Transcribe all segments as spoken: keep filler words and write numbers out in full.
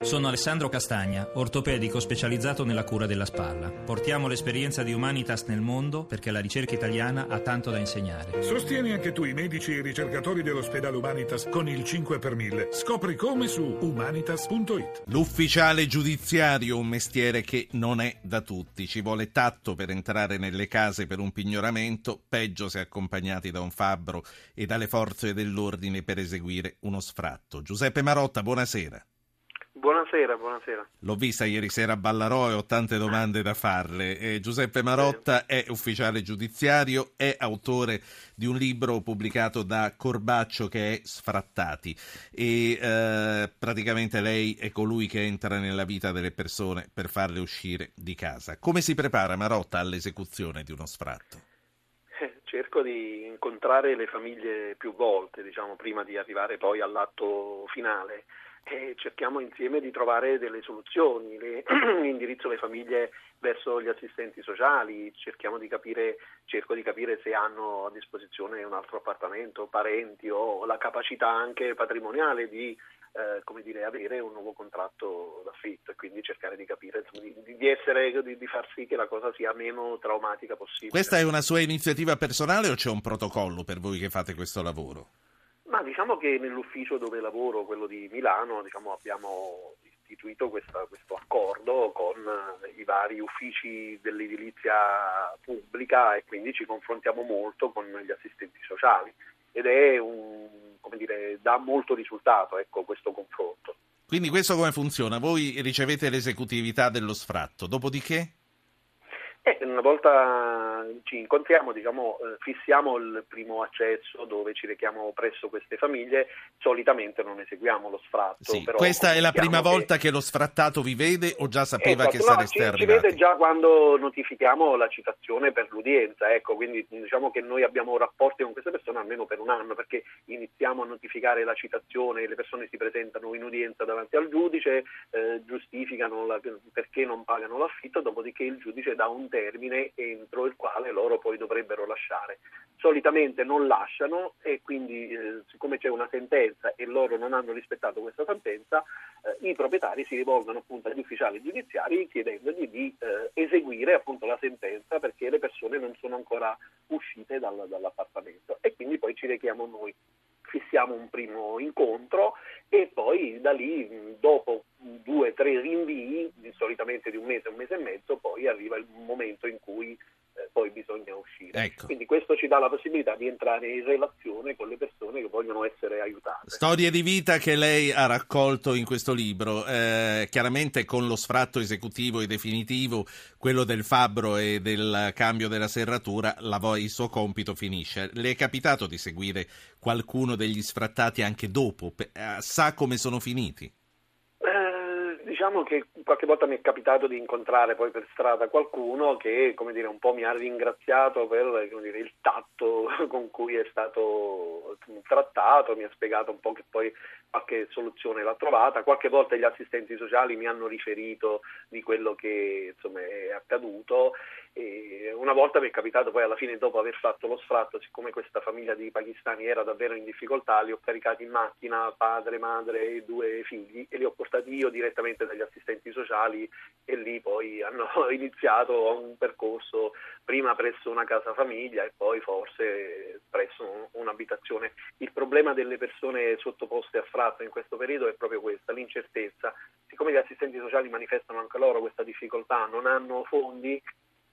Sono Alessandro Castagna, ortopedico specializzato nella cura della spalla. Portiamo l'esperienza di Humanitas nel mondo perché la ricerca italiana ha tanto da insegnare. Sostieni anche tu i medici e i ricercatori dell'ospedale Humanitas con il cinque per mille. Scopri come su humanitas punto it. L'ufficiale giudiziario, un mestiere che non è da tutti. Ci vuole tatto per entrare nelle case per un pignoramento, peggio se accompagnati da un fabbro e dalle forze dell'ordine per eseguire uno sfratto. Giuseppe Marotta, buonasera. Buonasera, buonasera. L'ho vista ieri sera a Ballarò e ho tante domande da farle. Eh, Giuseppe Marotta è ufficiale giudiziario, è autore di un libro pubblicato da Corbaccio che è Sfrattati. E eh, praticamente lei è colui che entra nella vita delle persone per farle uscire di casa. Come si prepara Marotta all'esecuzione di uno sfratto? Eh, cerco di incontrare le famiglie più volte, diciamo, prima di arrivare poi all'atto finale. E cerchiamo insieme di trovare delle soluzioni, le, l'indirizzo alle famiglie verso gli assistenti sociali, cerchiamo di capire, cerco di capire se hanno a disposizione un altro appartamento, parenti o la capacità anche patrimoniale di eh, come dire, avere un nuovo contratto d'affitto e quindi cercare di capire, insomma, di, di, essere, di, di far sì che la cosa sia meno traumatica possibile. Questa è una sua iniziativa personale o c'è un protocollo per voi che fate questo lavoro? Ma diciamo che nell'ufficio dove lavoro, quello di Milano, diciamo abbiamo istituito questa, questo accordo con i vari uffici dell'edilizia pubblica e quindi ci confrontiamo molto con gli assistenti sociali ed è un, come dire, dà molto risultato, ecco, questo confronto. Quindi questo come funziona? Voi ricevete l'esecutività dello sfratto, dopodiché? Eh, una volta ci incontriamo, diciamo, fissiamo il primo accesso dove ci rechiamo presso queste famiglie, solitamente non eseguiamo lo sfratto. Sì, però questa è la prima che... volta che lo sfrattato vi vede o già sapeva esatto, che no, sareste ci, arrivati? Ci vede già quando notifichiamo la citazione per l'udienza, ecco, quindi diciamo che noi abbiamo rapporti con queste persone almeno per un anno perché iniziamo a notificare la citazione, le persone si presentano in udienza davanti al giudice, eh, giustificano la, perché non pagano l'affitto, dopodiché il giudice dà un termine entro il quale loro poi dovrebbero lasciare. Solitamente non lasciano e quindi eh, siccome c'è una sentenza e loro non hanno rispettato questa sentenza, eh, i proprietari si rivolgono appunto agli ufficiali giudiziari chiedendogli di eh, eseguire appunto la sentenza perché le persone non sono ancora uscite dal, dall'appartamento e quindi poi ci rechiamo noi. Fissiamo un primo incontro e poi da lì, dopo due o tre rinvii, solitamente di un mese, un mese e mezzo, poi arriva il momento in cui eh, poi bisogna uscire. Ecco. Quindi questo ci dà la possibilità di entrare in relazione con le persone che vogliono essere aiutate. Storie di vita che lei ha raccolto in questo libro, eh, chiaramente con lo sfratto esecutivo e definitivo, quello del fabbro e del cambio della serratura, la vo- il suo compito finisce. Le è capitato di seguire qualcuno degli sfrattati anche dopo? Sa come sono finiti? Diciamo che qualche volta mi è capitato di incontrare poi per strada qualcuno che, come dire, un po' mi ha ringraziato per, come dire, il tatto con cui è stato trattato, mi ha spiegato un po' che poi qualche soluzione l'ha trovata, qualche volta gli assistenti sociali mi hanno riferito di quello che, insomma, è accaduto e una volta mi è capitato poi alla fine, dopo aver fatto lo sfratto, siccome questa famiglia di pakistani era davvero in difficoltà, li ho caricati in macchina, padre, madre e due figli, e li ho portati io direttamente dagli assistenti sociali e lì poi hanno iniziato un percorso prima presso una casa famiglia e poi forse presso un'abitazione. Il problema delle persone sottoposte a sfratto in questo periodo è proprio questa, l'incertezza. Siccome gli assistenti sociali manifestano anche loro questa difficoltà, non hanno fondi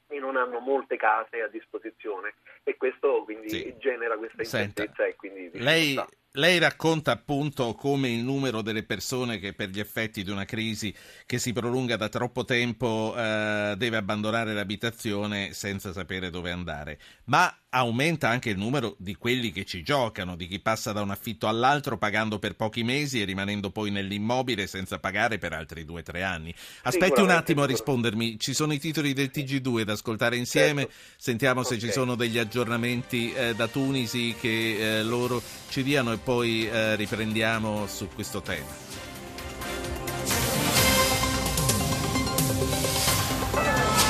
e non hanno molte case a disposizione e questo quindi sì. genera questa incertezza. Senta, e quindi lei, lei racconta appunto come il numero delle persone che per gli effetti di una crisi che si prolunga da troppo tempo eh, deve abbandonare l'abitazione senza sapere dove andare, ma aumenta anche il numero di quelli che ci giocano, di chi passa da un affitto all'altro pagando per pochi mesi e rimanendo poi nell'immobile senza pagare per altri due o tre anni. Aspetti un attimo a rispondermi, ci sono i titoli del T G due da ascoltare insieme, certo. Sentiamo okay. Se ci sono degli aggiornamenti eh, da Tunisi che eh, loro ci diano e poi eh, riprendiamo su questo tema.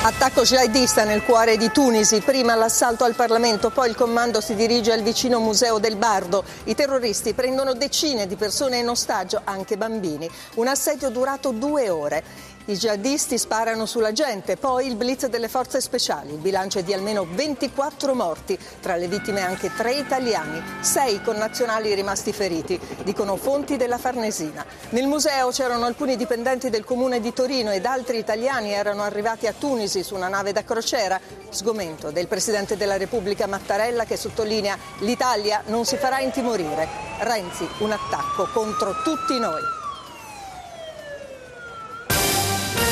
Attacco jihadista nel cuore di Tunisi, prima l'assalto al Parlamento, poi il comando si dirige al vicino museo del Bardo. I terroristi prendono decine di persone in ostaggio, anche bambini. Un assedio durato due ore. I jihadisti sparano sulla gente, poi il blitz delle forze speciali. Il bilancio è di almeno ventiquattro morti, tra le vittime anche tre italiani, sei connazionali rimasti feriti, dicono fonti della Farnesina. Nel museo c'erano alcuni dipendenti del comune di Torino ed altri italiani erano arrivati a Tunisi su una nave da crociera. Sgomento del Presidente della Repubblica Mattarella, che sottolinea: l'Italia non si farà intimorire. Renzi, un attacco contro tutti noi.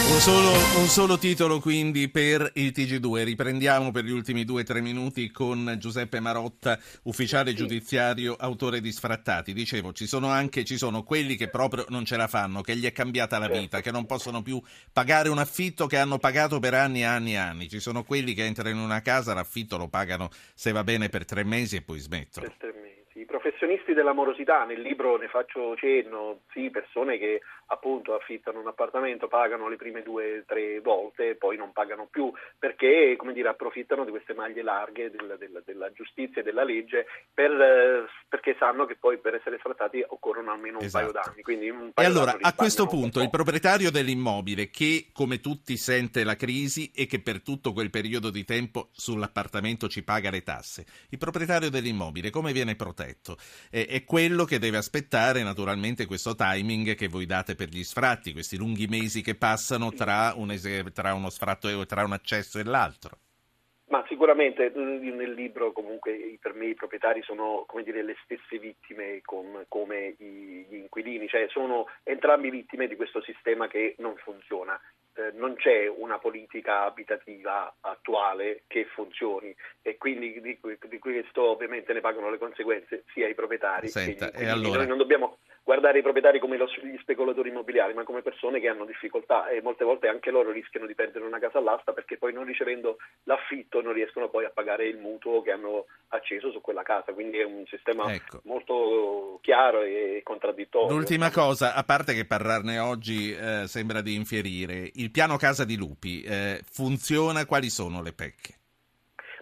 Un solo, un solo titolo quindi per il T G due. Riprendiamo per gli ultimi due o tre minuti con Giuseppe Marotta, ufficiale sì. giudiziario, autore di Sfrattati. Dicevo, ci sono anche ci sono quelli che proprio non ce la fanno, che gli è cambiata la vita, che non possono più pagare un affitto che hanno pagato per anni e anni e anni. Ci sono quelli che entrano in una casa, l'affitto lo pagano, se va bene, per tre mesi e poi smettono. Per tre mesi. I professionisti dell'amorosità, nel libro ne faccio cenno, sì, persone che appunto affittano un appartamento, pagano le prime due o tre volte, poi non pagano più perché, come dire, approfittano di queste maglie larghe della, della, della giustizia e della legge per, perché sanno che poi per essere sfrattati occorrono almeno un esatto. paio d'anni. Quindi un paio e allora a questo punto il proprietario dell'immobile, che come tutti sente la crisi e che per tutto quel periodo di tempo sull'appartamento ci paga le tasse, il proprietario dell'immobile come viene protetto? È, è quello che deve aspettare naturalmente questo timing che voi date per gli sfratti, questi lunghi mesi che passano tra, un es- tra uno sfratto e tra un accesso e l'altro. Ma sicuramente nel libro comunque per me i proprietari sono, come dire, le stesse vittime com, come i, gli inquilini, cioè sono entrambi vittime di questo sistema che non funziona. Eh, non c'è una politica abitativa attuale che funzioni e quindi di, di questo ovviamente ne pagano le conseguenze sia i proprietari. Senta, che gli, e allora... Noi non dobbiamo guardare i proprietari come gli speculatori immobiliari, ma come persone che hanno difficoltà e molte volte anche loro rischiano di perdere una casa all'asta perché poi non ricevendo l'affitto non riescono poi a pagare il mutuo che hanno acceso su quella casa, quindi è un sistema ecco. molto chiaro e contraddittorio. L'ultima cosa, a parte che parlarne oggi eh, sembra di infierire, il piano casa di Lupi eh, funziona? Quali sono le pecche?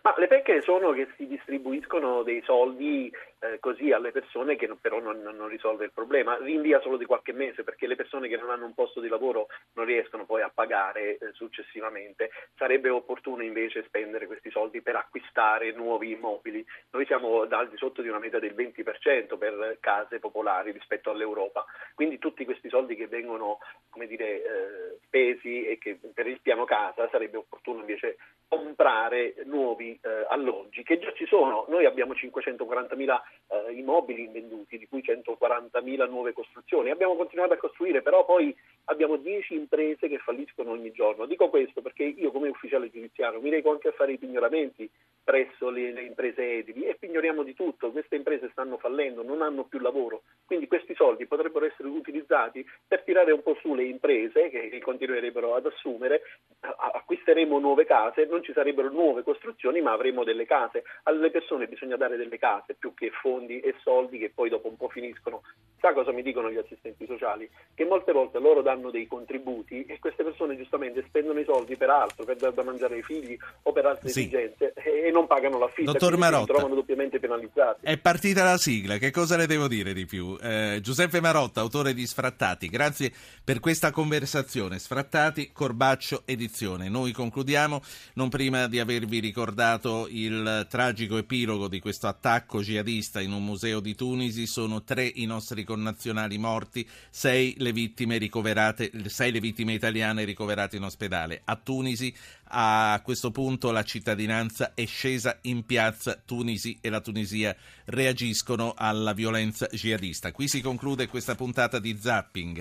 Ma le pecche sono che si distribuiscono dei soldi eh, così alle persone che non, però non, non risolve il problema, rinvia solo di qualche mese perché le persone che non hanno un posto di lavoro non riescono poi a pagare eh, successivamente. Sarebbe opportuno invece spendere questi soldi per acquistare nuovi immobili. Noi siamo al di sotto di una media del venti per cento per case popolari rispetto all'Europa, quindi tutti questi soldi che vengono, come dire, eh, spesi e che per il piano casa sarebbe opportuno invece comprare nuovi Eh, alloggi che già ci sono. Noi abbiamo cinquecentoquarantamila eh, immobili invenduti, di cui centoquarantamila nuove costruzioni. Abbiamo continuato a costruire, però poi abbiamo dieci imprese che falliscono ogni giorno. Dico questo perché io come ufficiale giudiziario mi reco anche a fare i pignoramenti presso le, le imprese edili e pignoriamo di tutto. Queste imprese stanno fallendo, non hanno più lavoro, quindi questi soldi potrebbero essere utilizzati per tirare un po' su le imprese che, che continuerebbero ad assumere, acquisteremo nuove case, non ci sarebbero nuove costruzioni ma avremo delle case. Alle persone bisogna dare delle case più che fondi e soldi che poi dopo un po' finiscono. Sa cosa mi dicono gli assistenti sociali? Che molte volte loro danno dei contributi e queste persone giustamente spendono i soldi per altro, per dar da mangiare ai figli o per altre sì. esigenze e non pagano l'affitto, dottor Marotta, si trovano doppiamente penalizzati. È partita la sigla, che cosa le devo dire di più? Eh, Giuseppe Marotta, autore di Sfrattati, grazie per questa conversazione. Sfrattati, Corbaccio edizione. Noi concludiamo non prima di avervi ricordato il tragico epilogo di questo attacco jihadista in un museo di Tunisi. Sono tre i nostri connazionali morti, sei le vittime ricoverate, sei le vittime italiane ricoverate in ospedale. A Tunisi a questo punto la cittadinanza è scesa in piazza. Tunisi e la Tunisia reagiscono alla violenza jihadista. Qui si conclude questa puntata di Zapping.